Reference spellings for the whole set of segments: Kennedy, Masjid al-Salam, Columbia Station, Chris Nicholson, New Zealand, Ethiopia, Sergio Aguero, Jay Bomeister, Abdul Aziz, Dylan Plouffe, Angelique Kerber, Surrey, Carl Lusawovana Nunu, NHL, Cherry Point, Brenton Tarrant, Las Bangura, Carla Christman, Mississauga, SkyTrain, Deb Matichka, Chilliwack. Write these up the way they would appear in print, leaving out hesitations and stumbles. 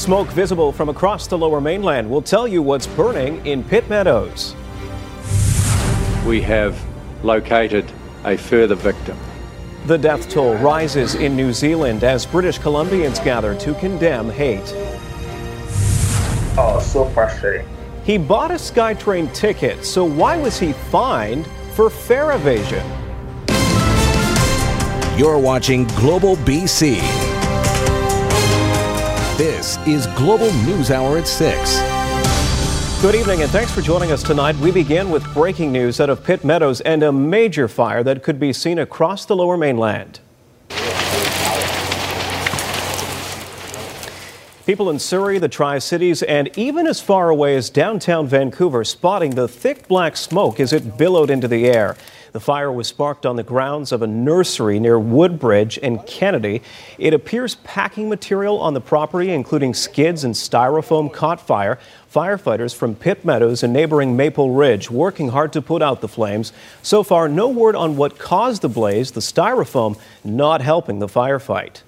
Smoke visible from across the Lower Mainland. We'll tell you what's burning in Pitt Meadows. We have located a further victim. The death toll rises in New Zealand as British Columbians gather to condemn hate. Oh, so frustrating. He bought a SkyTrain ticket, so why was he fined for fare evasion? You're watching Global BC. This is Global News Hour at 6. Good evening and thanks for joining us tonight. We begin with breaking news out of Pitt Meadows and a major fire that could be seen across the Lower Mainland. People in Surrey, the Tri-Cities, and even as far away as downtown Vancouver spotting the thick black smoke as it billowed into the air. The fire was sparked on the grounds of a nursery near Woodbridge and Kennedy. It appears packing material on the property, including skids and styrofoam, caught fire. Firefighters from Pitt Meadows and neighboring Maple Ridge working hard to put out the flames. So far, no word on what caused the blaze, the styrofoam not helping the firefight.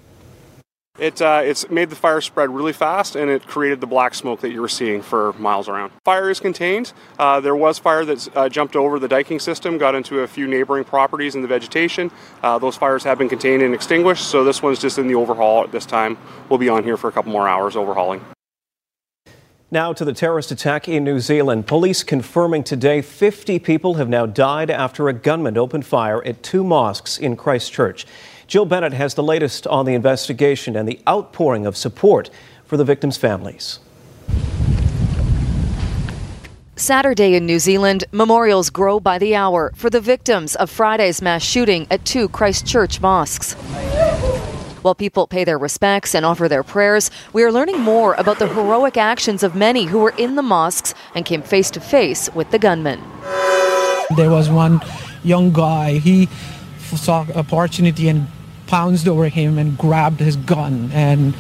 It's made the fire spread really fast, and it created the black smoke that you were seeing for miles around. Fire is contained. There was fire that jumped over the diking system, got into a few neighboring properties in the vegetation. Those fires have been contained and extinguished, so this one's just in the overhaul at this time. We'll be on here for a couple more hours overhauling. Now to the terrorist attack in New Zealand. Police confirming today 50 people have now died after a gunman opened fire at two mosques in Christchurch. Jill Bennett has the latest on the investigation and the outpouring of support for the victims' families. Saturday in New Zealand, memorials grow by the hour for the victims of Friday's mass shooting at two Christchurch mosques. While people pay their respects and offer their prayers, we are learning more about the heroic actions of many who were in the mosques and came face to face with the gunman. There was one young guy, he saw opportunity and pounced over him and grabbed his gun and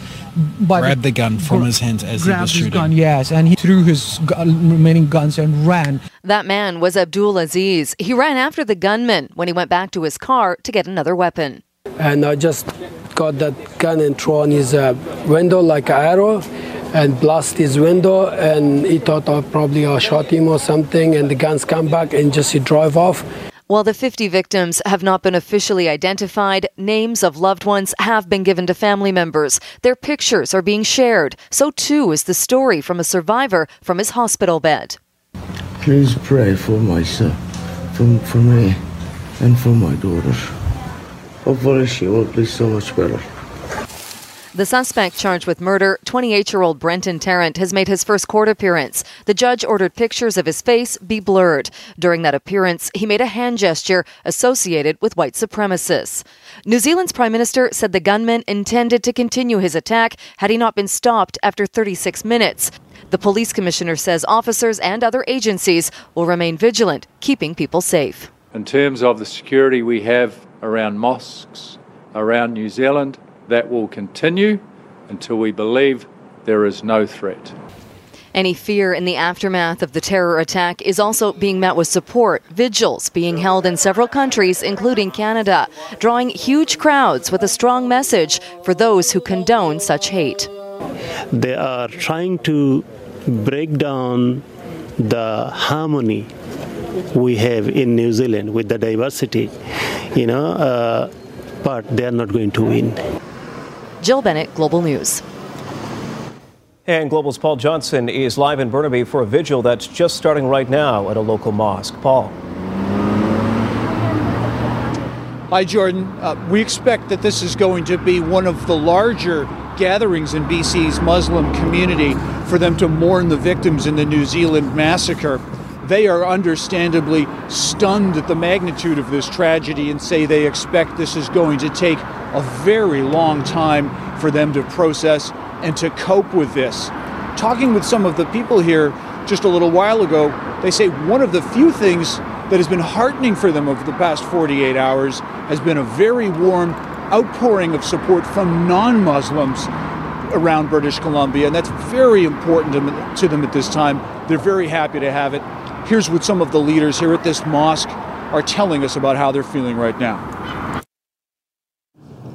grabbed the gun from his hands as he was shooting. Grabbed his gun, yes, and he threw his remaining guns and ran. That man was Abdul Aziz. He ran after the gunman when he went back to his car to get another weapon. And I just got that gun and threw on his window like an arrow and blast his window, and he thought I probably shot him or something, and the guns come back and just he drove off. While the 50 victims have not been officially identified, names of loved ones have been given to family members. Their pictures are being shared. So too is the story from a survivor from his hospital bed. Please pray for myself, for me and for my daughter. Hopefully she will be so much better. The suspect charged with murder, 28-year-old Brenton Tarrant, has made his first court appearance. The judge ordered pictures of his face be blurred. During that appearance, he made a hand gesture associated with white supremacists. New Zealand's Prime Minister said the gunman intended to continue his attack had he not been stopped after 36 minutes. The police commissioner says officers and other agencies will remain vigilant, keeping people safe. In terms of the security we have around mosques, around New Zealand, that will continue until we believe there is no threat. Any fear in the aftermath of the terror attack is also being met with support. Vigils being held in several countries, including Canada, drawing huge crowds with a strong message for those who condone such hate. They are trying to break down the harmony we have in New Zealand with the diversity, but they're not going to win. Jill Bennett, Global News. And Global's Paul Johnson is live in Burnaby for a vigil that's just starting right now at a local mosque. Paul. Hi, Jordan. We expect that this is going to be one of the larger gatherings in BC's Muslim community for them to mourn the victims in the New Zealand massacre. They are understandably stunned at the magnitude of this tragedy and say they expect this is going to take a very long time for them to process and to cope with this. Talking with some of the people here just a little while ago, they say one of the few things that has been heartening for them over the past 48 hours has been a very warm outpouring of support from non-Muslims around British Columbia, and that's very important to them at this time. They're very happy to have it. Here's what some of the leaders here at this mosque are telling us about how they're feeling right now.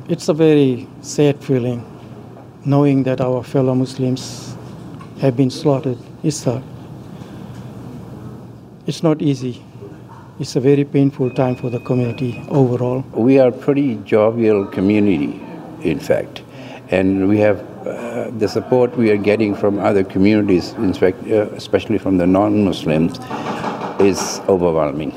It's a very sad feeling. knowing that our fellow Muslims have been slaughtered. It's not easy. It's a very painful time for the community overall. We are a pretty jovial community, in fact, and we have the support we are getting from other communities, in fact, especially from the non-Muslims, is overwhelming.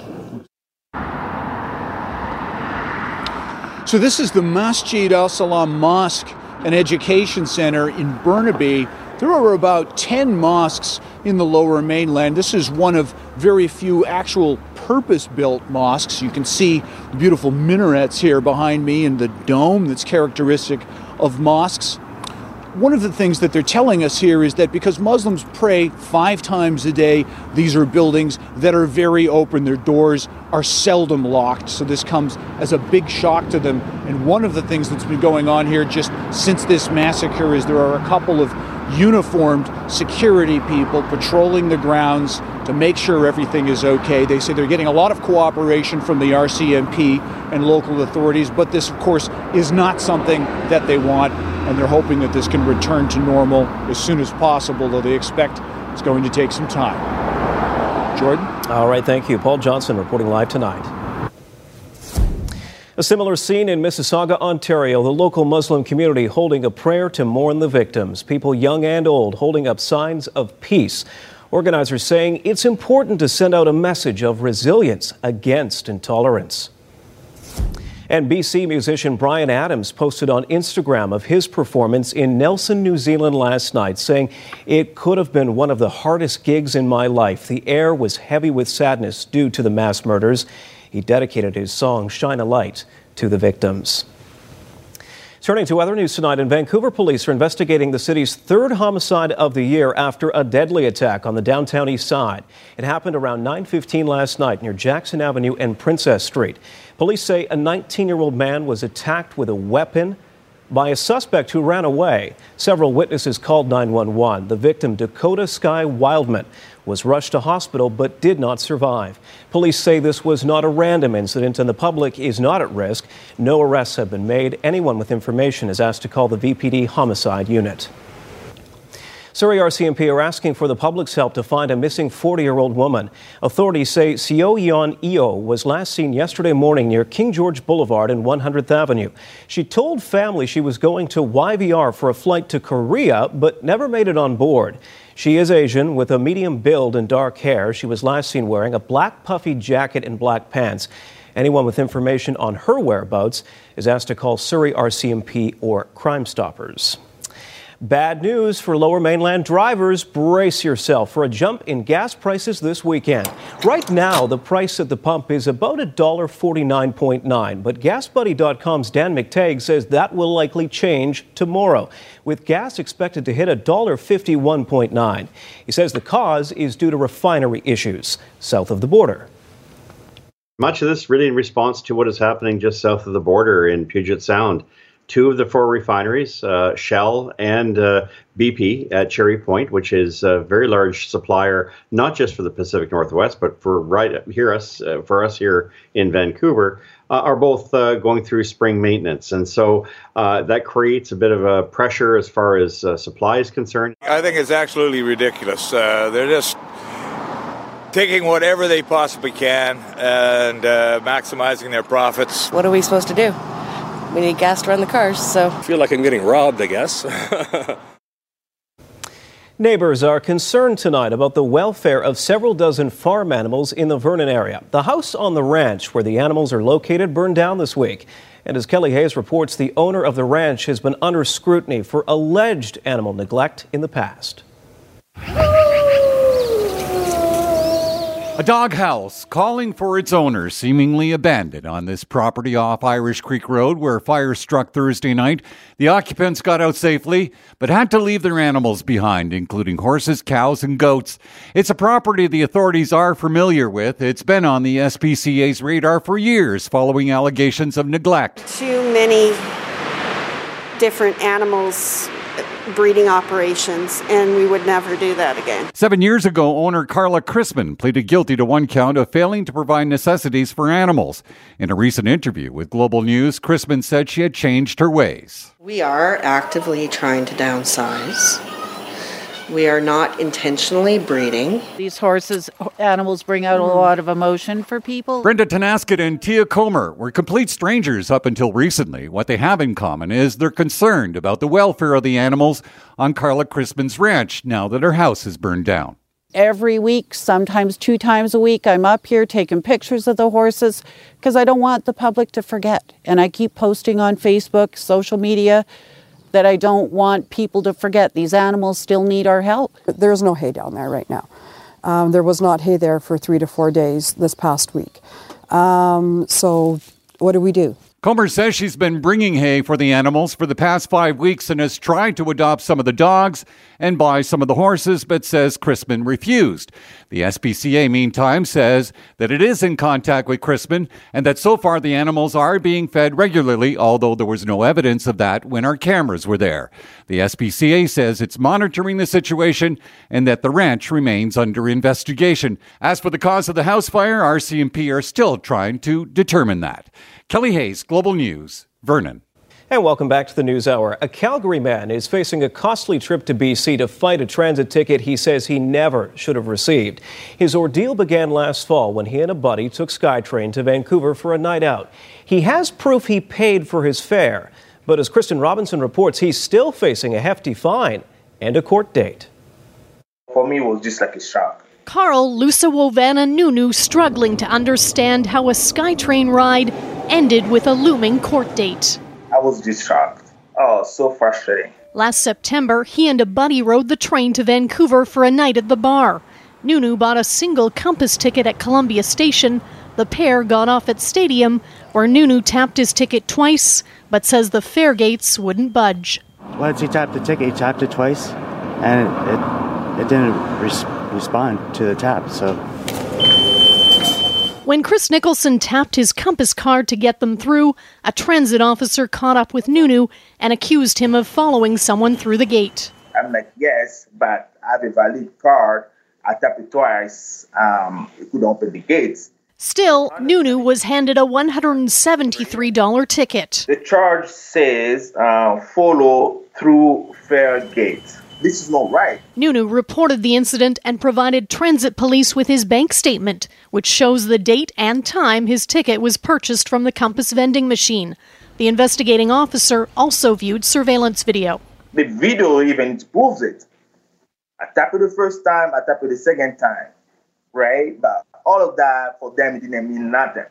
So this is the Masjid al-Salam Mosque, an education center in Burnaby. There are about 10 mosques in the Lower Mainland. This is one of very few actual purpose-built mosques. You can see the beautiful minarets here behind me and the dome that's characteristic of mosques. One of the things that they're telling us here is that because Muslims pray 5 times a day, these are buildings that are very open. Their doors are seldom locked, so this comes as a big shock to them. And one of the things that's been going on here just since this massacre is there are a couple of uniformed security people patrolling the grounds to make sure everything is okay. They say they're getting a lot of cooperation from the RCMP and local authorities, but this, of course, is not something that they want, and they're hoping that this can return to normal as soon as possible, though they expect it's going to take some time. Jordan? All right, thank you. Paul Johnson reporting live tonight. A similar scene in Mississauga, Ontario, the local Muslim community holding a prayer to mourn the victims, people young and old holding up signs of peace. Organizers saying it's important to send out a message of resilience against intolerance. And BC musician Bryan Adams posted on Instagram of his performance in Nelson, New Zealand last night, saying, "It could have been one of the hardest gigs in my life. The air was heavy with sadness due to the mass murders." He dedicated his song, Shine a Light, to the victims. Turning to other news tonight, in Vancouver, police are investigating the city's 3rd homicide of the year after a deadly attack on the downtown east side. It happened around 9:15 last night near Jackson Avenue and Princess Street. Police say a 19-year-old man was attacked with a weapon by a suspect who ran away. Several witnesses called 911. The victim, Dakota Sky Wildman, was rushed to hospital but did not survive. Police say this was not a random incident and the public is not at risk. No arrests have been made. Anyone with information is asked to call the VPD homicide unit. Surrey RCMP are asking for the public's help to find a missing 40-year-old woman. Authorities say Seo Yeon Eo was last seen yesterday morning near King George Boulevard and 100th Avenue. She told family she was going to YVR for a flight to Korea, but never made it on board. She is Asian with a medium build and dark hair. She was last seen wearing a black puffy jacket and black pants. Anyone with information on her whereabouts is asked to call Surrey RCMP or Crime Stoppers. Bad news for Lower Mainland drivers. Brace yourself for a jump in gas prices this weekend. Right now, the price at the pump is about $1.49.9, but GasBuddy.com's Dan McTagg says that will likely change tomorrow, with gas expected to hit $1.51.9. He says the cause is due to refinery issues south of the border. Much of this really in response to what is happening just south of the border in Puget Sound. 2 of the 4 refineries, Shell and BP at Cherry Point, which is a very large supplier, not just for the Pacific Northwest, but for us here in Vancouver, are both going through spring maintenance. And so that creates a bit of a pressure as far as supply is concerned. I think it's absolutely ridiculous. They're just taking whatever they possibly can and maximizing their profits. What are we supposed to do? We need gas to run the cars, so... I feel like I'm getting robbed, I guess. Neighbors are concerned tonight about the welfare of several dozen farm animals in the Vernon area. The house on the ranch where the animals are located burned down this week. And as Kelly Hayes reports, the owner of the ranch has been under scrutiny for alleged animal neglect in the past. A doghouse calling for its owner seemingly abandoned on this property off Irish Creek Road where fire struck Thursday night. The occupants got out safely but had to leave their animals behind, including horses, cows and goats. It's a property the authorities are familiar with. It's been on the SPCA's radar for years following allegations of neglect. Too many different animals breeding operations, and we would never do that again. 7 years ago, owner Carla Christman pleaded guilty to one count of failing to provide necessities for animals. In a recent interview with Global News, Christman said she had changed her ways. We are actively trying to downsize. We are not intentionally breeding. These animals bring out a lot of emotion for people. Brenda Tanasket and Tia Comer were complete strangers up until recently. What they have in common is they're concerned about the welfare of the animals on Carla Christman's ranch now that her house is burned down. Every week, sometimes 2 times a week, I'm up here taking pictures of the horses because I don't want the public to forget. And I keep posting on Facebook, social media, that I don't want people to forget. These animals still need our help. There's no hay down there right now. There was not hay there for 3 to 4 days this past week. So what do? Comer says she's been bringing hay for the animals for the past 5 weeks and has tried to adopt some of the dogs and buy some of the horses, but says Christman refused. The SPCA, meantime, says that it is in contact with Christman and that so far the animals are being fed regularly, although there was no evidence of that when our cameras were there. The SPCA says it's monitoring the situation and that the ranch remains under investigation. As for the cause of the house fire, RCMP are still trying to determine that. Kelly Hayes, Global News, Vernon. And welcome back to the News Hour. A Calgary man is facing a costly trip to BC to fight a transit ticket he says he never should have received. His ordeal began last fall when he and a buddy took SkyTrain to Vancouver for a night out. He has proof he paid for his fare, but as Kristen Robinson reports, he's still facing a hefty fine and a court date. For me, it was just like a shock. Carl Lusawovana Nunu struggling to understand how a SkyTrain ride ended with a looming court date. I was just shocked. Oh, so frustrating. Last September, he and a buddy rode the train to Vancouver for a night at the bar. Nunu bought a single Compass ticket at Columbia Station. The pair got off at Stadium, where Nunu tapped his ticket twice, but says the fare gates wouldn't budge. Once he tapped the ticket, he tapped it twice, and it didn't respond to the tap, so... When Chris Nicholson tapped his Compass card to get them through, a transit officer caught up with Nunu and accused him of following someone through the gate. I'm like, yes, but I have a valid card. I tapped it twice. It could open the gates. Still, Nunu was handed a $173 ticket. The charge says follow through fare gate. This is not right. Nunu reported the incident and provided transit police with his bank statement, which shows the date and time his ticket was purchased from the Compass vending machine. The investigating officer also viewed surveillance video. The video even proves it. I tapped it the first time, I tapped it the second time, right? But all of that for them it didn't mean nothing.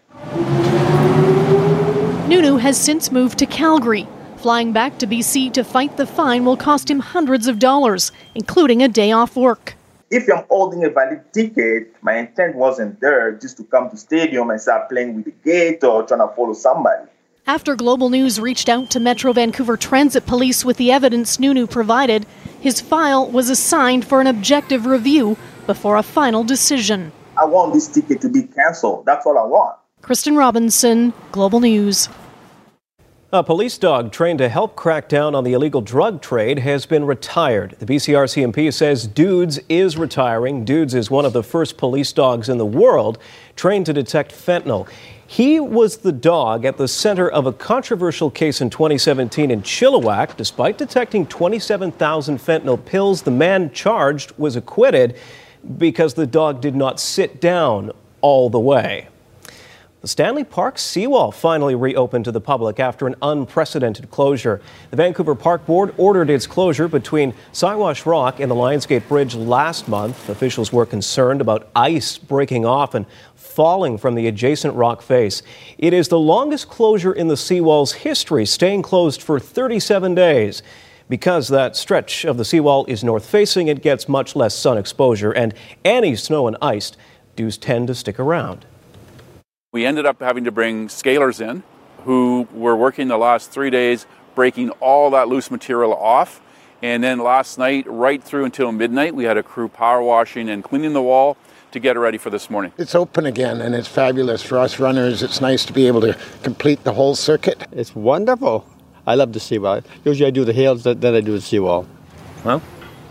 Nunu has since moved to Calgary. Flying back to BC to fight the fine will cost him hundreds of dollars, including a day off work. If I'm holding a valid ticket, my intent wasn't there just to come to Stadium and start playing with the gate or trying to follow somebody. After Global News reached out to Metro Vancouver Transit Police with the evidence Nunu provided, his file was assigned for an objective review before a final decision. I want this ticket to be cancelled. That's all I want. Kristen Robinson, Global News. A police dog trained to help crack down on the illegal drug trade has been retired. The BC RCMP says Dudes is retiring. Dudes is one of the first police dogs in the world trained to detect fentanyl. He was the dog at the center of a controversial case in 2017 in Chilliwack. Despite detecting 27,000 fentanyl pills, the man charged was acquitted because the dog did not sit down all the way. The Stanley Park seawall finally reopened to the public after an unprecedented closure. The Vancouver Park Board ordered its closure between Siwash Rock and the Lionsgate Bridge last month. Officials were concerned about ice breaking off and falling from the adjacent rock face. It is the longest closure in the seawall's history, staying closed for 37 days. Because that stretch of the seawall is north-facing, it gets much less sun exposure, and any snow and ice do tend to stick around. We ended up having to bring scalers in who were working the last 3 days, breaking all that loose material off. And then last night, right through until midnight, we had a crew power washing and cleaning the wall to get it ready for this morning. It's open again, and it's fabulous for us runners. It's nice to be able to complete the whole circuit. It's wonderful. I love the seawall. Usually I do the hills, then I do the seawall. Well,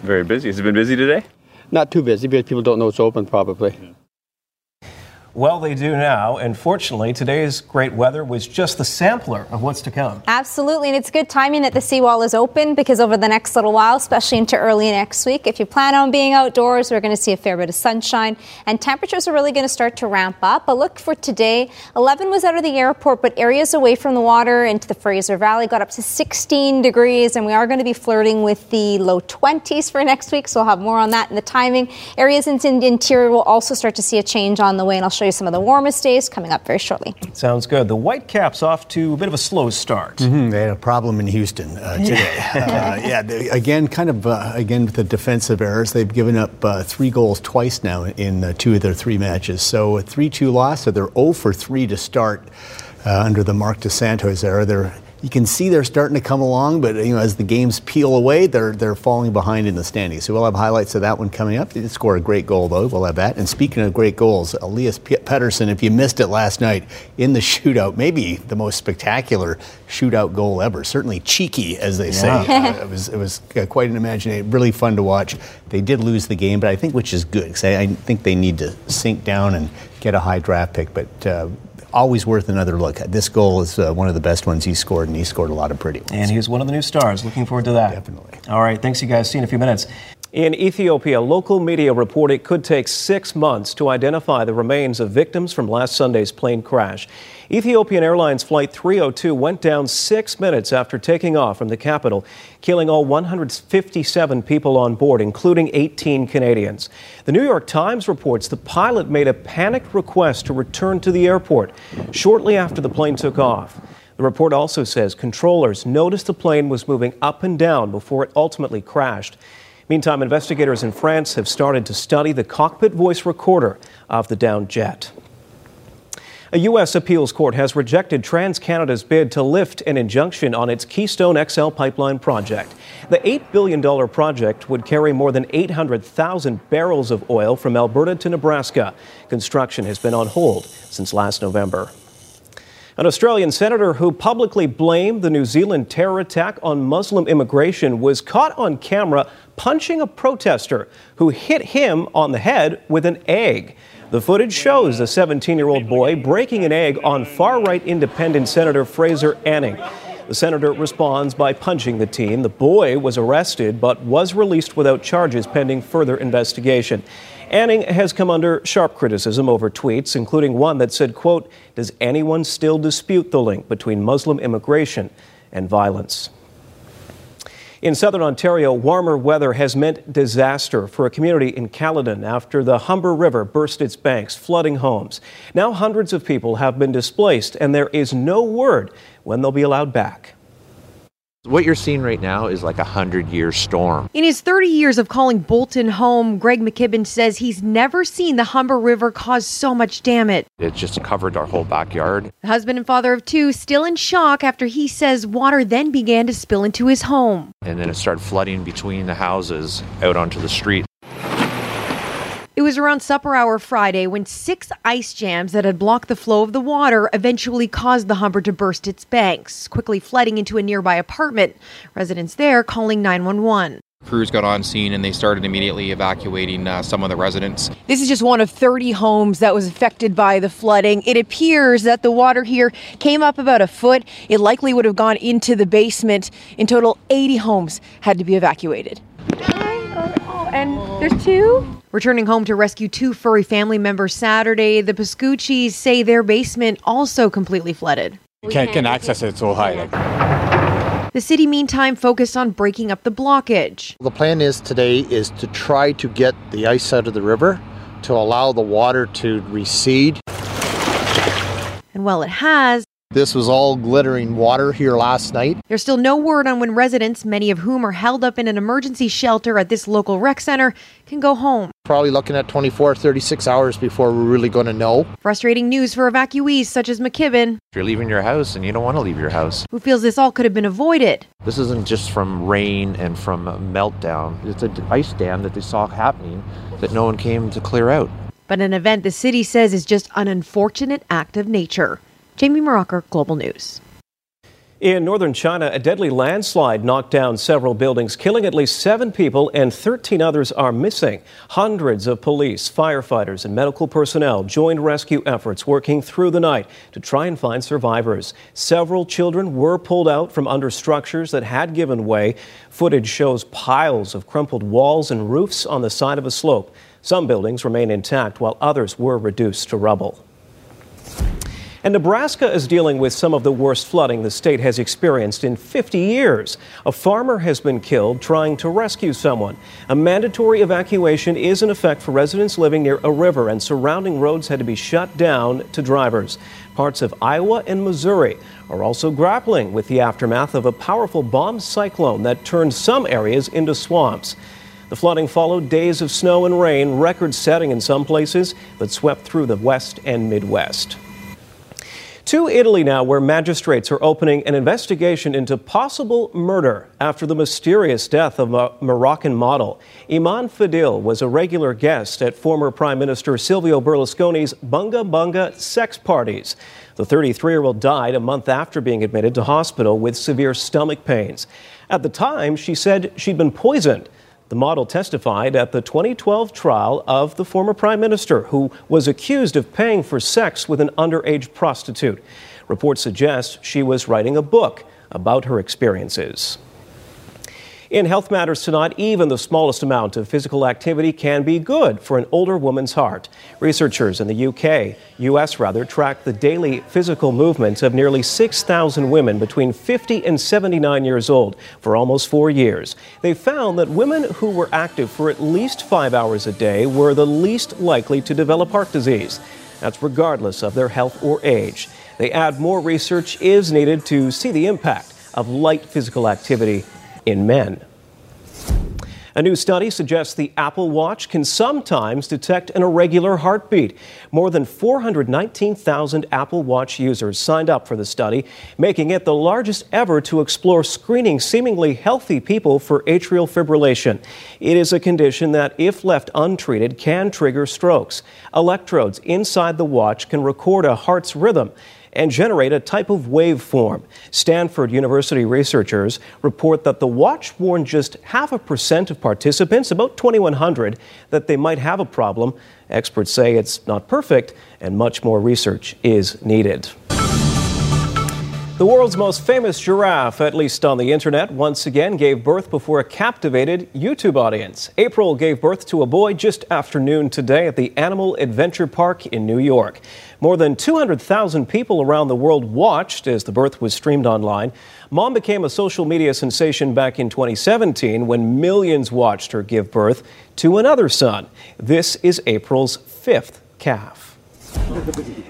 very busy. Has it been busy today? Not too busy, because people don't know it's open, probably. Yeah. Well, they do now, and fortunately, today's great weather was just the sampler of what's to come. Absolutely, and it's good timing that the seawall is open, because over the next little while, especially into early next week, if you plan on being outdoors, we're going to see a fair bit of sunshine, and temperatures are really going to start to ramp up. But look for today, 11 was out of the airport, but areas away from the water into the Fraser Valley got up to 16 degrees, and we are going to be flirting with the low 20s for next week, so we'll have more on that in the timing. Areas in the interior will also start to see a change on the way, and I'll show you some of the warmest days coming up very shortly. Sounds good. The Whitecaps off to a bit of a slow start. Mm-hmm. They had a problem in Houston today. Again with the defensive errors. They've given up 3 goals twice now in 2 of their 3 matches. So a 3-2 loss, so they're 0-for-3 to start under the Mark DeSantos era. You can see they're starting to come along, but you know, as the games peel away, they're falling behind in the standings. So we'll have highlights of that one coming up. They did score a great goal, though. We'll have that. And speaking of great goals, Elias Pettersson, if you missed it last night, in the shootout, maybe the most spectacular shootout goal ever. Certainly cheeky, as they say. It was quite an imagination. Really fun to watch. They did lose the game, but I think which is good, because I think they need to sink down and get a high draft pick. But always worth another look. This goal is one of the best ones he scored, and he scored a lot of pretty ones. And he was one of the new stars. Looking forward to that. Definitely. All right. Thanks, you guys. See you in a few minutes. In Ethiopia, local media report it could take 6 months to identify the remains of victims from last Sunday's plane crash. Ethiopian Airlines Flight 302 went down 6 minutes after taking off from the capital, killing all 157 people on board, including 18 Canadians. The New York Times reports the pilot made a panicked request to return to the airport shortly after the plane took off. The report also says controllers noticed the plane was moving up and down before it ultimately crashed. Meantime, investigators in France have started to study the cockpit voice recorder of the downed jet. A U.S. appeals court has rejected TransCanada's bid to lift an injunction on its Keystone XL pipeline project. The $8 billion project would carry more than 800,000 barrels of oil from Alberta to Nebraska. Construction has been on hold since last November. An Australian senator who publicly blamed the New Zealand terror attack on Muslim immigration was caught on camera punching a protester who hit him on the head with an egg. The footage shows a 17-year-old boy breaking an egg on far-right Independent Senator Fraser Anning. The senator responds by punching the teen. The boy was arrested but was released without charges pending further investigation. Anning has come under sharp criticism over tweets, including one that said, quote, "Does anyone still dispute the link between Muslim immigration and violence?" In southern Ontario, warmer weather has meant disaster for a community in Caledon after the Humber River burst its banks, flooding homes. Now hundreds of people have been displaced, and there is no word when they'll be allowed back. What you're seeing right now is like a 100-year storm. In his 30 years of calling Bolton home, Greg McKibben says he's never seen the Humber River cause so much damage. It just covered our whole backyard. The husband and father of 2 still in shock after he says water then began to spill into his home. And then it started flooding between the houses out onto the street. It was around supper hour Friday when 6 ice jams that had blocked the flow of the water eventually caused the Humber to burst its banks, quickly flooding into a nearby apartment. Residents there calling 911. Crews got on scene and they started immediately evacuating some of the residents. This is just one of 30 homes that was affected by the flooding. It appears that the water here came up about a foot. It likely would have gone into the basement. In total, 80 homes had to be evacuated. Oh, and there's 2? Returning home to rescue 2 furry family members Saturday, the Pascucci's say their basement also completely flooded. You can't access it, it's all high. Yeah. The city, meantime, focused on breaking up the blockage. The plan is today is to try to get the ice out of the river to allow the water to recede. And while it has, this was all glittering water here last night. There's still no word on when residents, many of whom are held up in an emergency shelter at this local rec center, can go home. Probably looking at 24, 36 hours before we're really going to know. Frustrating news for evacuees such as McKibben. You're leaving your house and you don't want to leave your house. Who feels this all could have been avoided. This isn't just from rain and from meltdown. It's an ice dam that they saw happening that no one came to clear out. But an event the city says is just an unfortunate act of nature. Jamie Morocker, Global News. In northern China, a deadly landslide knocked down several buildings, killing at least 7 people and 13 others are missing. Hundreds of police, firefighters and medical personnel joined rescue efforts working through the night to try and find survivors. Several children were pulled out from under structures that had given way. Footage shows piles of crumpled walls and roofs on the side of a slope. Some buildings remain intact while others were reduced to rubble. And Nebraska is dealing with some of the worst flooding the state has experienced in 50 years. A farmer has been killed trying to rescue someone. A mandatory evacuation is in effect for residents living near a river, and surrounding roads had to be shut down to drivers. Parts of Iowa and Missouri are also grappling with the aftermath of a powerful bomb cyclone that turned some areas into swamps. The flooding followed days of snow and rain, record-setting in some places, that swept through the West and Midwest. To Italy now, where magistrates are opening an investigation into possible murder after the mysterious death of a Moroccan model. Iman Fadil was a regular guest at former Prime Minister Silvio Berlusconi's Bunga Bunga sex parties. The 33-year-old died a month after being admitted to hospital with severe stomach pains. At the time, she said she'd been poisoned. The model testified at the 2012 trial of the former prime minister, who was accused of paying for sex with an underage prostitute. Reports suggest she was writing a book about her experiences. In health matters tonight, even the smallest amount of physical activity can be good for an older woman's heart. Researchers in the U.S. tracked the daily physical movements of nearly 6,000 women between 50 and 79 years old for almost 4 years. They found that women who were active for at least 5 hours a day were the least likely to develop heart disease. That's regardless of their health or age. They add more research is needed to see the impact of light physical activity in men. A new study suggests the Apple Watch can sometimes detect an irregular heartbeat. More than 419,000 Apple Watch users signed up for the study, making it the largest ever to explore screening seemingly healthy people for atrial fibrillation. It is a condition that, if left untreated, can trigger strokes. Electrodes inside the watch can record a heart's rhythm and generate a type of waveform. Stanford University researchers report that the watch warned just 0.5% of participants, about 2,100, that they might have a problem. Experts say it's not perfect, and much more research is needed. The world's most famous giraffe, at least on the internet, once again gave birth before a captivated YouTube audience. April gave birth to a boy just after noon today at the Animal Adventure Park in New York. More than 200,000 people around the world watched as the birth was streamed online. Mom became a social media sensation back in 2017 when millions watched her give birth to another son. This is April's 5th calf.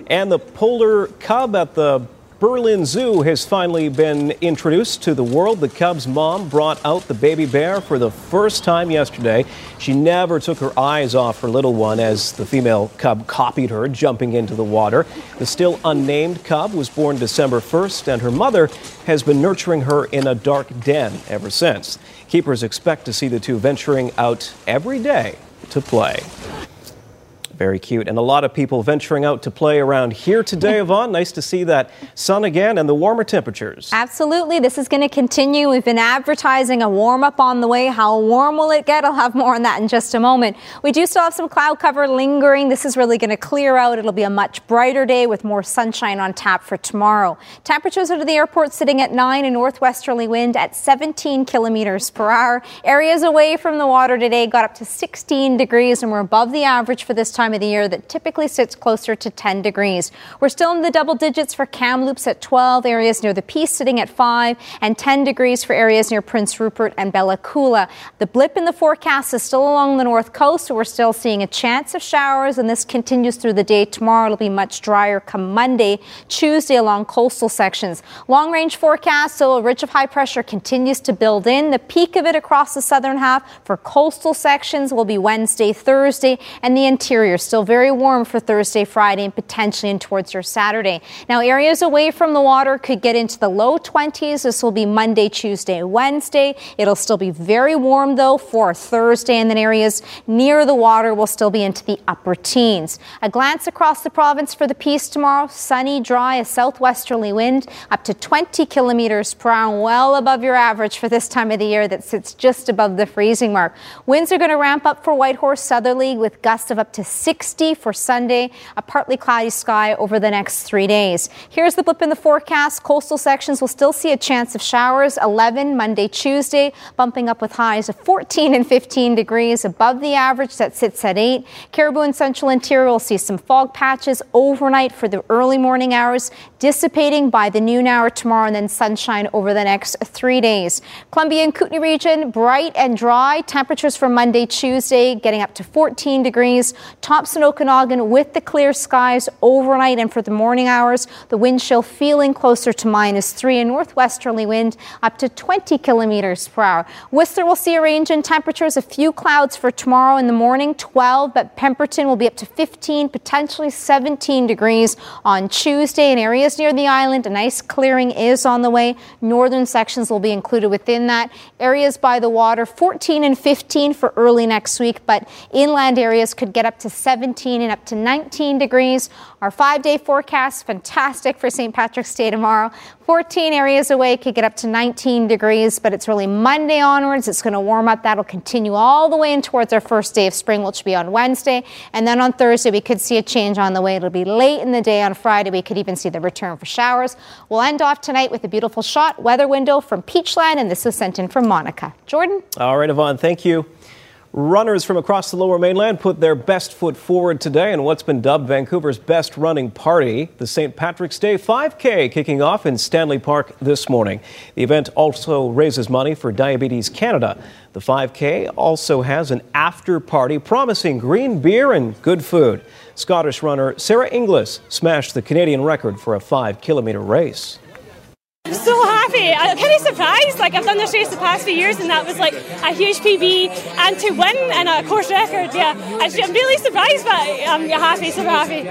And the polar cub at the Berlin Zoo has finally been introduced to the world. The cub's mom brought out the baby bear for the first time yesterday. She never took her eyes off her little one as the female cub copied her, jumping into the water. The still unnamed cub was born December 1st, and her mother has been nurturing her in a dark den ever since. Keepers expect to see the two venturing out every day to play. Very cute. And a lot of people venturing out to play around here today, Yvonne. Nice to see that sun again and the warmer temperatures. Absolutely. This is going to continue. We've been advertising a warm up on the way. How warm will it get? I'll have more on that in just a moment. We do still have some cloud cover lingering. This is really going to clear out. It'll be a much brighter day with more sunshine on tap for tomorrow. Temperatures out of the airport sitting at 9, a northwesterly wind at 17 kilometers per hour. Areas away from the water today got up to 16 degrees and we're above the average for this time of the year that typically sits closer to 10 degrees. We're still in the double digits for Kamloops at 12, areas near the Peace sitting at 5, and 10 degrees for areas near Prince Rupert and Bella Coola. The blip in the forecast is still along the north coast, so we're still seeing a chance of showers, and this continues through the day. Tomorrow it'll be much drier come Monday, Tuesday along coastal sections. Long-range forecast, so a ridge of high pressure continues to build in. The peak of it across the southern half for coastal sections will be Wednesday, Thursday, and the interior temperatures still very warm for Thursday, Friday, and potentially in towards your Saturday. Now, areas away from the water could get into the low 20s. This will be Monday, Tuesday, Wednesday. It'll still be very warm, though, for Thursday, and then areas near the water will still be into the upper teens. A glance across the province for the piece tomorrow. Sunny, dry, a southwesterly wind up to 20 kilometers per hour, well above your average for this time of the year that sits just above the freezing mark. Winds are going to ramp up for Whitehorse southerly with gusts of up to 60 for Sunday, a partly cloudy sky over the next 3 days. Here's the blip in the forecast. Coastal sections will still see a chance of showers, 11 Monday, Tuesday, bumping up with highs of 14 and 15 degrees above the average that sits at 8. Caribou and Central Interior will see some fog patches overnight for the early morning hours, dissipating by the noon hour tomorrow, and then sunshine over the next 3 days. Columbia and Kootenay region, bright and dry. Temperatures for Monday, Tuesday, getting up to 14 degrees. Thompson, Okanagan with the clear skies overnight and for the morning hours. The wind chill feeling closer to -3, and northwesterly wind up to 20 kilometers per hour. Whistler will see a range in temperatures, a few clouds for tomorrow in the morning, 12, but Pemberton will be up to 15, potentially 17 degrees on Tuesday. In areas near the island, a nice clearing is on the way. Northern sections will be included within that. Areas by the water, 14 and 15 for early next week, but inland areas could get up to 17 and up to 19 degrees. Our 5-day forecast, fantastic for St. Patrick's Day tomorrow. 14 areas away could get up to 19 degrees, but it's really Monday onwards. It's going to warm up. That'll continue all the way in towards our first day of spring, which will be on Wednesday. And then on Thursday, we could see a change on the way. It'll be late in the day on Friday. We could even see the return for showers. We'll end off tonight with a beautiful shot weather window from Peachland, and this is sent in from Monica. Jordan? All right, Yvonne, thank you. Runners from across the Lower Mainland put their best foot forward today in what's been dubbed Vancouver's best running party, the St. Patrick's Day 5K, kicking off in Stanley Park this morning. The event also raises money for Diabetes Canada. The 5K also has an after party promising green beer and good food. Scottish runner Sarah Inglis smashed the Canadian record for a 5-kilometer race. I'm so happy. I'm kind of surprised. Like, I've done this race the past few years, and that was like a huge PB, and to win and a course record. Yeah, I'm really surprised, but I'm happy, super happy.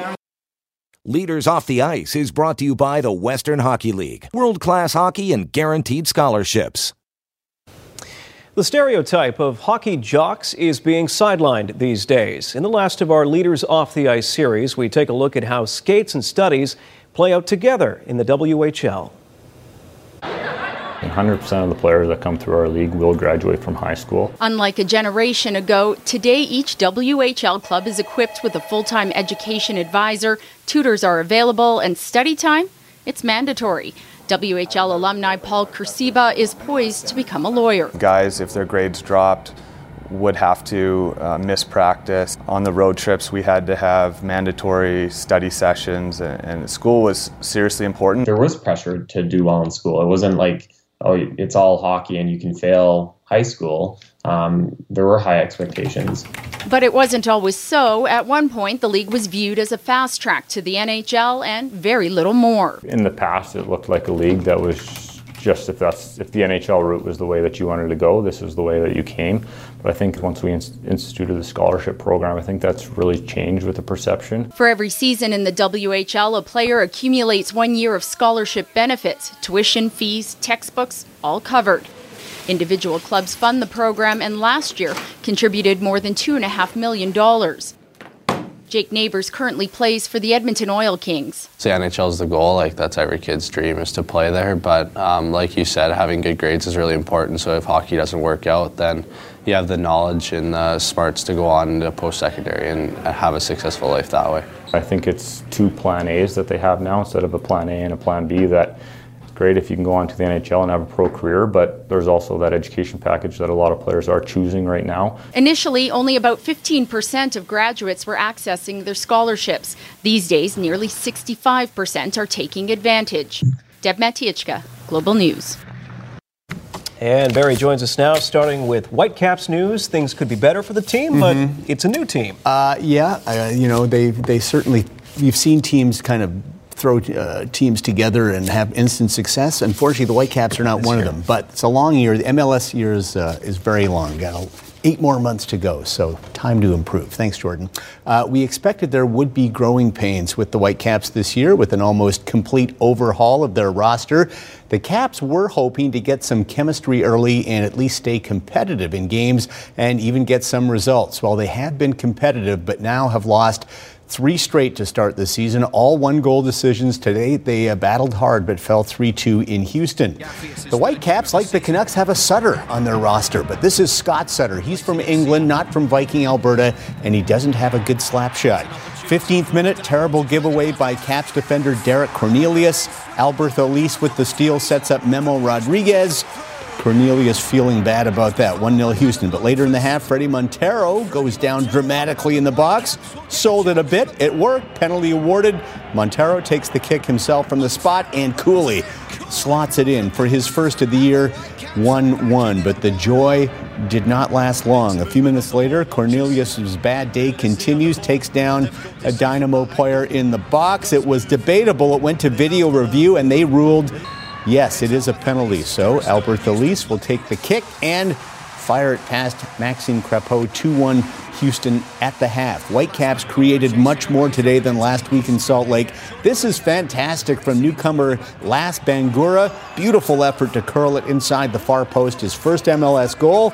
Leaders Off the Ice is brought to you by the Western Hockey League, world-class hockey and guaranteed scholarships. The stereotype of hockey jocks is being sidelined these days. In the last of our Leaders Off the Ice series, we take a look at how skates and studies play out together in the WHL. 100% of the players that come through our league will graduate from high school. Unlike a generation ago, today each WHL club is equipped with a full-time education advisor, tutors are available, and study time, it's mandatory. WHL alumni Paul Kursiba is poised to become a lawyer. Guys, if their grades dropped, would have to miss practice. On the road trips, we had to have mandatory study sessions, and school was seriously important. There was pressure to do well in school. It wasn't like, oh, it's all hockey and you can fail high school. There were high expectations. But it wasn't always so. At one point, the league was viewed as a fast track to the NHL and very little more. In the past, it looked like a league that was just if the NHL route was the way that you wanted to go, this was the way that you came. But I think once we instituted the scholarship program, I think that's really changed with the perception. For every season in the WHL, a player accumulates 1 year of scholarship benefits, tuition, fees, textbooks, all covered. Individual clubs fund the program, and last year contributed more than $2.5 million. Jake Neighbors currently plays for the Edmonton Oil Kings. The NHL is the goal, like that's every kid's dream is to play there, but like you said, having good grades is really important, so if hockey doesn't work out, then you have the knowledge and the smarts to go on to post-secondary and have a successful life that way. I think it's two plan A's that they have now instead of a plan A and a plan B. That it's great if you can go on to the NHL and have a pro career, but there's also that education package that a lot of players are choosing right now. Initially, only about 15% of graduates were accessing their scholarships. These days, nearly 65% are taking advantage. Deb Matichka, Global News. And Barry joins us now, starting with Whitecaps news. Things could be better for the team, but it's a new team. They certainly, you've seen teams kind of throw teams together and have instant success. Unfortunately, the Whitecaps are not one of them, but it's a long year. The MLS year is very long. Got 8 more months to go, so time to improve. Thanks, Jordan. We expected there would be growing pains with the Whitecaps this year with an almost complete overhaul of their roster. The Caps were hoping to get some chemistry early and at least stay competitive in games and even get some results. Well, they have been competitive, but now have lost 3 straight to start the season, all 1-goal decisions. Today, they battled hard but fell 3-2 in Houston. The Whitecaps, like the Canucks, have a Sutter on their roster, but this is Scott Sutter. He's from England, not from Viking, Alberta, and he doesn't have a good slap shot. 15th minute, terrible giveaway by Caps defender Derek Cornelius. Albert Elise with the steal sets up Memo Rodriguez. Cornelius feeling bad about that. 1-0 Houston. But later in the half, Freddie Montero goes down dramatically in the box. Sold it a bit. It worked. Penalty awarded. Montero takes the kick himself from the spot, and Cooley slots it in for his first of the year, 1-1. But the joy did not last long. A few minutes later, Cornelius' bad day continues, takes down a Dynamo player in the box. It was debatable. It went to video review, and they ruled yes, it is a penalty, so Albert Elise will take the kick and fire it past Maxime Crepeau. 2-1 Houston at the half. Whitecaps created much more today than last week in Salt Lake. This is fantastic from newcomer Las Bangura. Beautiful effort to curl it inside the far post. His first MLS goal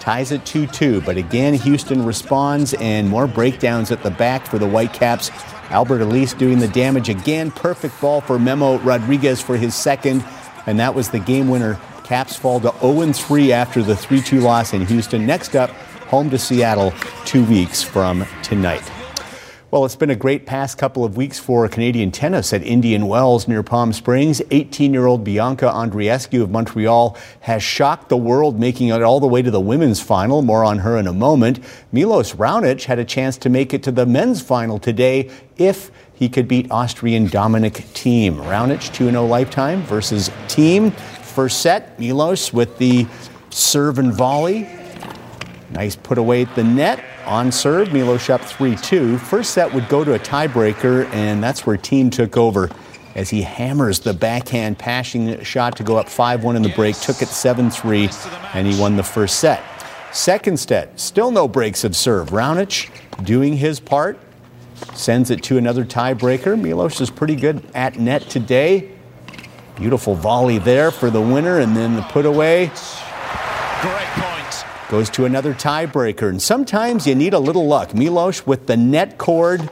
ties it 2-2, but again, Houston responds and more breakdowns at the back for the Whitecaps. Albert Elise doing the damage again. Perfect ball for Memo Rodriguez for his second, and that was the game winner. Caps fall to 0-3 after the 3-2 loss in Houston. Next up, home to Seattle 2 weeks from tonight. Well, it's been a great past couple of weeks for Canadian tennis at Indian Wells near Palm Springs. 18-year-old Bianca Andreescu of Montreal has shocked the world, making it all the way to the women's final. More on her in a moment. Milos Raonic had a chance to make it to the men's final today if he could beat Austrian Dominic Thiem. Raonic, 2-0 lifetime versus Thiem. First set, Milos with the serve and volley. Nice put away at the net. On serve, Milos up 3-2. First set would go to a tiebreaker, and that's where Thiem took over as he hammers the backhand passing shot to go up 5-1 in the break, took it 7-3, and he won the first set. Second set, still no breaks of serve. Raonic doing his part, sends it to another tiebreaker. Milos is pretty good at net today. Beautiful volley there for the winner, and then the put away. Great point. Goes to another tiebreaker, and sometimes you need a little luck. Milos with the net cord,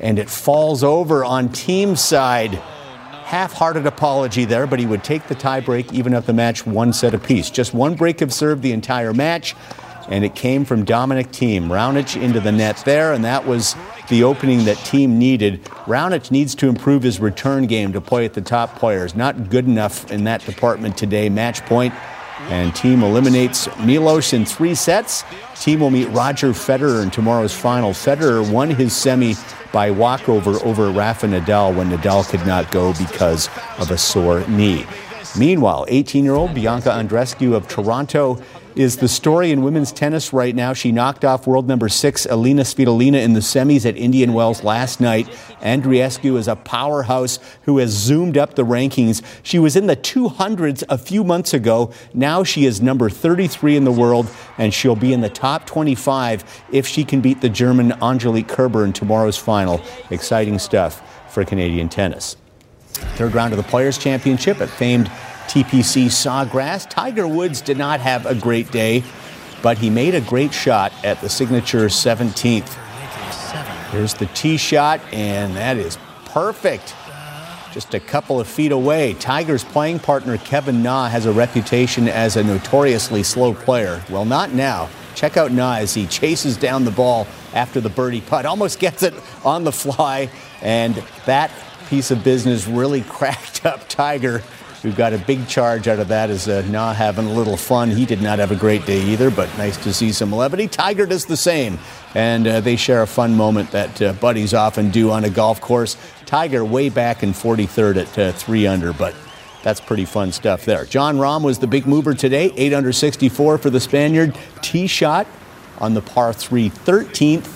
and it falls over on Thiem's side. Half-hearted apology there, but he would take the tiebreak even at the match 1 set apiece. Just 1 break of serve the entire match, and it came from Dominic Thiem. Raonic into the net there, and that was the opening that Thiem needed. Raonic needs to improve his return game to play at the top players. Not good enough in that department today. Match point. And Thiem eliminates Milos in 3 sets. Thiem will meet Roger Federer in tomorrow's final. Federer won his semi by walkover over Rafa Nadal when Nadal could not go because of a sore knee. Meanwhile, 18-year-old Bianca Andreescu of Toronto is the story in women's tennis right now. She knocked off world number 6, Elina Svitolina, in the semis at Indian Wells last night. Andreescu is a powerhouse who has zoomed up the rankings. She was in the 200s a few months ago. Now she is number 33 in the world, and she'll be in the top 25 if she can beat the German Angelique Kerber in tomorrow's final. Exciting stuff for Canadian tennis. Third round of the Players' Championship at famed TPC Sawgrass. Tiger Woods did not have a great day, but he made a great shot at the signature 17th. Here's the tee shot, and that is perfect. Just a couple of feet away. Tiger's playing partner Kevin Na has a reputation as a notoriously slow player. Well, not now. Check out Na as he chases down the ball after the birdie putt. Almost gets it on the fly, and that piece of business really cracked up Tiger. We've got a big charge out of that as Na having a little fun. He did not have a great day either, but nice to see some levity. Tiger does the same, and they share a fun moment that buddies often do on a golf course. Tiger way back in 43rd at 3 under, but that's pretty fun stuff there. Jon Rahm was the big mover today, 8 under 64 for the Spaniard. Tee shot on the par 3 13th.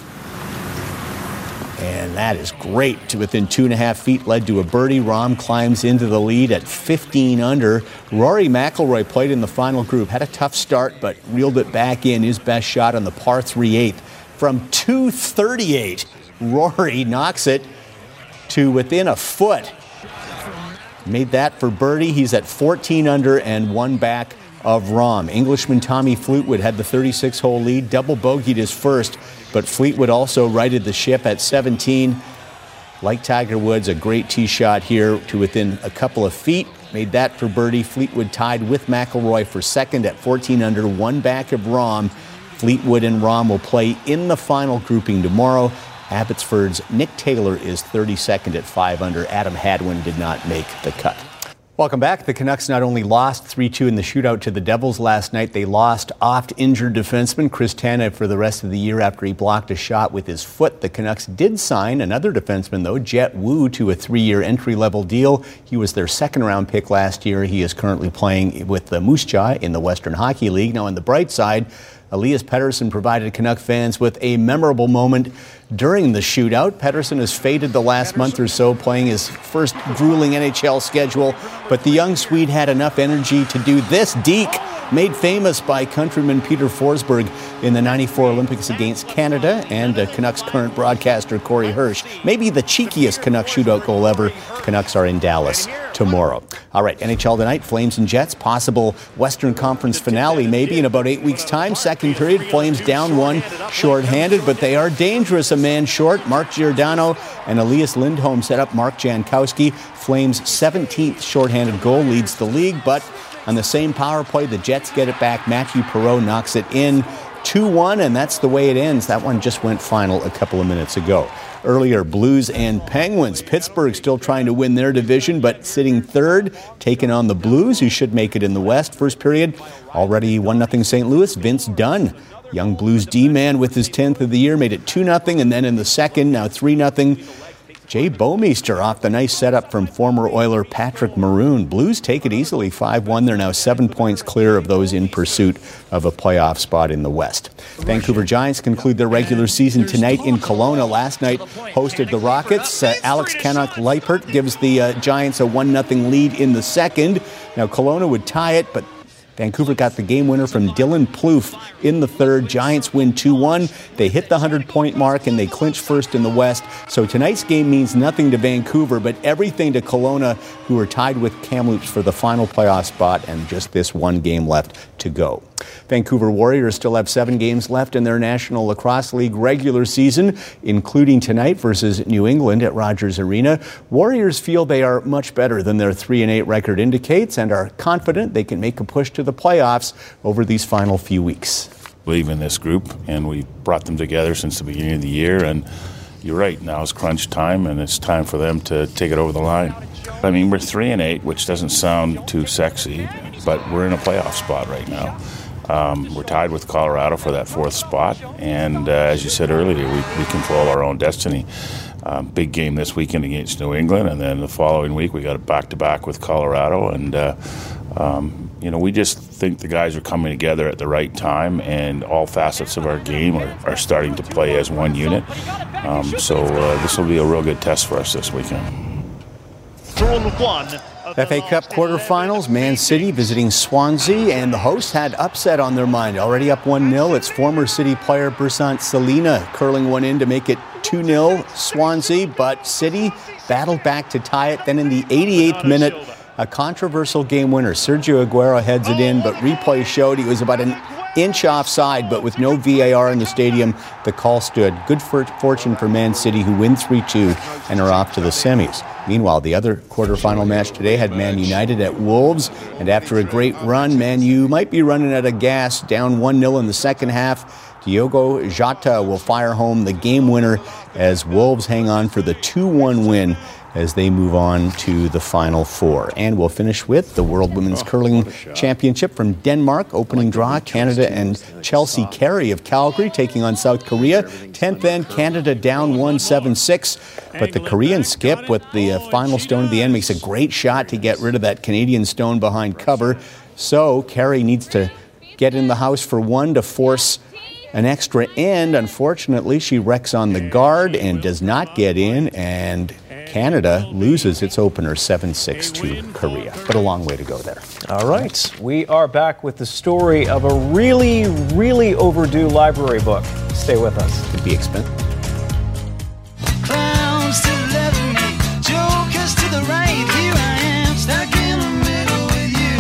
And that is great. To within 2.5 feet, led to a birdie. Rahm climbs into the lead at 15 under. Rory McIlroy played in the final group, had a tough start, but reeled it back in. His best shot on the par 3/8 from 238. Rory knocks it to within a foot. Made that for birdie. He's at 14 under and one back of Rahm. Englishman Tommy Fleetwood had the 36-hole lead, double bogeyed his first, but Fleetwood also righted the ship at 17. Like Tiger Woods, a great tee shot here to within a couple of feet. Made that for birdie. Fleetwood tied with McIlroy for second at 14 under, one back of Rahm. Fleetwood and Rahm will play in the final grouping tomorrow. Abbotsford's Nick Taylor is 32nd at 5 under. Adam Hadwin did not make the cut. Welcome back. The Canucks not only lost 3-2 in the shootout to the Devils last night, they lost oft-injured defenseman Chris Tanev for the rest of the year after he blocked a shot with his foot. The Canucks did sign another defenseman, though, Jet Wu, to a 3-year entry-level deal. He was their second-round pick last year. He is currently playing with the Moose Jaw in the Western Hockey League. Now, on the bright side, Elias Pettersson provided Canuck fans with a memorable moment during the shootout. Pettersson has faded the last month or so, playing his first grueling NHL schedule. But the young Swede had enough energy to do this deke, made famous by countryman Peter Forsberg in the '94 Olympics against Canada, and Canucks current broadcaster Corey Hirsch. Maybe the cheekiest Canuck shootout goal ever. Canucks are in Dallas tomorrow. All right, NHL tonight, Flames and Jets, possible Western Conference finale maybe in about 8 weeks' time. Second period, Flames down one, shorthanded, but they are dangerous. A man short, Mark Giordano and Elias Lindholm set up Mark Jankowski. Flames' 17th shorthanded goal leads the league, but on the same power play, the Jets get it back. Matthew Perreault knocks it in 2-1, and that's the way it ends. That one just went final a couple of minutes ago. Earlier, Blues and Penguins. Pittsburgh still trying to win their division, but sitting third, taking on the Blues, who should make it in the West. First period, already 1-0 St. Louis. Vince Dunn, young Blues D-man with his 10th of the year, made it 2-0, and then in the second, now 3-0. Jay Bomeister off the nice setup from former Oiler Patrick Maroon. Blues take it easily, 5-1. They're now 7 points clear of those in pursuit of a playoff spot in the West. Vancouver Giants conclude their regular season tonight in Kelowna. Last night hosted the Rockets. Alex Kanak-Leipert gives the Giants a 1-0 lead in the second. Now Kelowna would tie it, but Vancouver got the game winner from Dylan Plouffe in the third. Giants win 2-1. They hit the 100-point mark, and they clinch first in the West. So tonight's game means nothing to Vancouver, but everything to Kelowna, who are tied with Kamloops for the final playoff spot, and just this one game left to go. Vancouver Warriors still have 7 games left in their National Lacrosse League regular season, including tonight versus New England at Rogers Arena. Warriors feel they are much better than their 3-8 record indicates and are confident they can make a push to the playoffs over these final few weeks. Believe in this group, and we brought them together since the beginning of the year, and you're right, now is crunch time, and it's time for them to take it over the line. I mean, we're 3-8, which doesn't sound too sexy, but we're in a playoff spot right now. We're tied with Colorado for that 4th spot, and as you said earlier, we control our own destiny. Big game this weekend against New England, and then the following week we got a back-to-back with Colorado, and you know, we just think the guys are coming together at the right time, and all facets of our game are starting to play as one unit. So this will be a real good test for us this weekend. FA Cup quarterfinals, Man City visiting Swansea, and the hosts had upset on their mind. Already up 1-0, it's former City player Bersant Salina curling one in to make it 2-0 Swansea, but City battled back to tie it. Then in the 88th minute, a controversial game winner. Sergio Aguero heads it in, but replay showed he was about an inch offside, but with no VAR in the stadium, the call stood. Good fortune for Man City, who win 3-2 and are off to the semis. Meanwhile, the other quarterfinal match today had Man United at Wolves, and after a great run, Man U might be running out of gas, down 1-0 in the second half. Diogo Jota will fire home the game winner as Wolves hang on for the 2-1 win as they move on to the Final Four. And we'll finish with the World Women's Curling Championship from Denmark. Opening draw, Canada and Chelsea Carey of Calgary taking on South Korea. 10th end, Canada down 1-7-6. But the Korean skip with the final stone at the end makes a great shot to get rid of that Canadian stone behind cover. So Carey needs to get in the house for one to force an extra end. Unfortunately, she wrecks on the guard and does not get in, and Canada loses its opener 7-6 to Korea. But a long way to go there. All right. We are back with the story of a really, really overdue library book. Stay with us. It'd be expensive. Clowns to the left of me, jokers to the right. Here I am, stuck in the middle with you.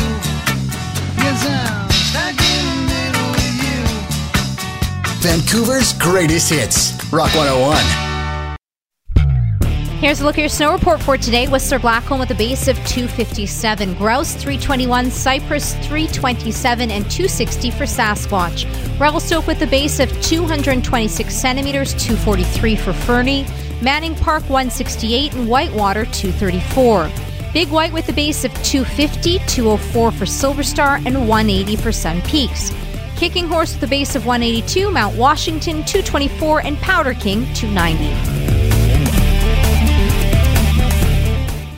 Yes, I'm stuck in the middle with you. Vancouver's greatest hits. Rock 101. Here's a look at your snow report for today. Whistler Blackcomb with a base of 257. Grouse 321, Cypress 327, and 260 for Sasquatch. Revelstoke with a base of 226 centimeters, 243 for Fernie. Manning Park 168 and Whitewater 234. Big White with a base of 250, 204 for Silver Star, and 180 for Sun Peaks. Kicking Horse with a base of 182, Mount Washington 224, and Powder King 290.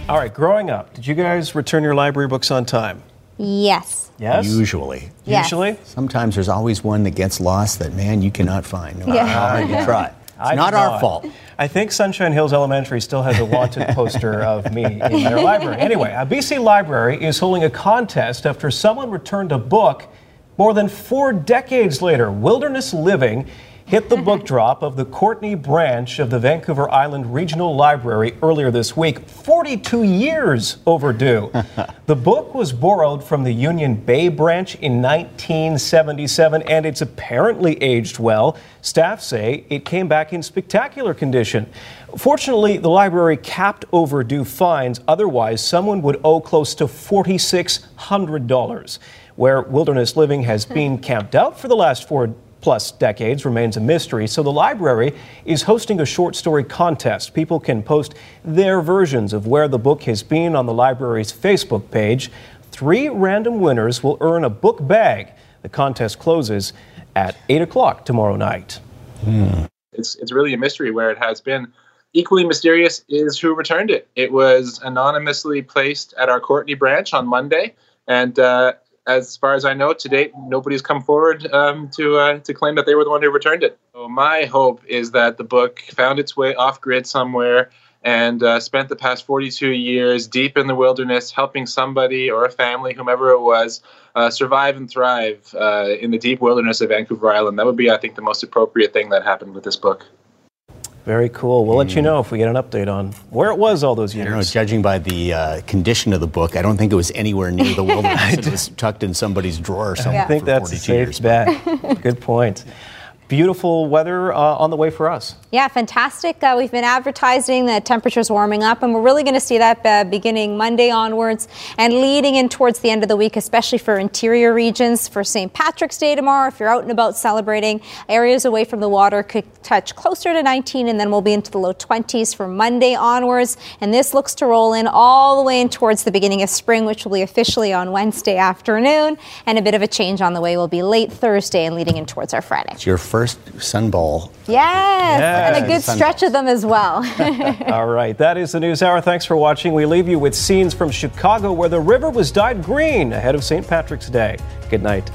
All right, growing up, did you guys return your library books on time? Yes. Yes? Usually. Yes. Usually? Sometimes there's always one that gets lost that, man, you cannot find. No, yeah. You try. It's not our fault. I think Sunshine Hills Elementary still has a wanted poster of me in their library. Anyway, a BC library is holding a contest after someone returned a book more than 4 decades later. Wilderness Living hit the book drop of the Courtney branch of the Vancouver Island Regional Library earlier this week, 42 years overdue. The book was borrowed from the Union Bay branch in 1977, and it's apparently aged well. Staff say it came back in spectacular condition. Fortunately, the library capped overdue fines. Otherwise, someone would owe close to $4,600. Where Wilderness Living has been camped out for the last 4 plus decades remains a mystery, so the library is hosting a short story contest. People can post their versions of where the book has been on the library's Facebook page. 3 random winners will earn a book bag. The contest closes at 8 o'clock tomorrow night. It's really a mystery where it has been. Equally mysterious is who returned it. It was anonymously placed at our Courtney branch on Monday, and as far as I know, to date, nobody's come forward to claim that they were the one who returned it. So my hope is that the book found its way off-grid somewhere and spent the past 42 years deep in the wilderness helping somebody or a family, whomever it was, survive and thrive in the deep wilderness of Vancouver Island. That would be, I think, the most appropriate thing that happened with this book. Very cool. We'll let you know if we get an update on where it was all those years. I don't know, judging by the condition of the book, I don't think it was anywhere near the wilderness. It was tucked in somebody's drawer or something. I think that's a safe bet. Good point. Beautiful weather on the way for us. Yeah, fantastic. We've been advertising that temperatures warming up, and we're really going to see that beginning Monday onwards and leading in towards the end of the week, especially for interior regions. For St. Patrick's Day tomorrow, if you're out and about celebrating, areas away from the water could touch closer to 19, and then we'll be into the low 20s for Monday onwards. And this looks to roll in all the way in towards the beginning of spring, which will be officially on Wednesday afternoon. And a bit of a change on the way will be late Thursday and leading in towards our Friday. It's your first sunball. Yes, and a good stretch of them as well. All right, that is the News Hour. Thanks for watching. We leave you with scenes from Chicago where the river was dyed green ahead of St. Patrick's Day. Good night.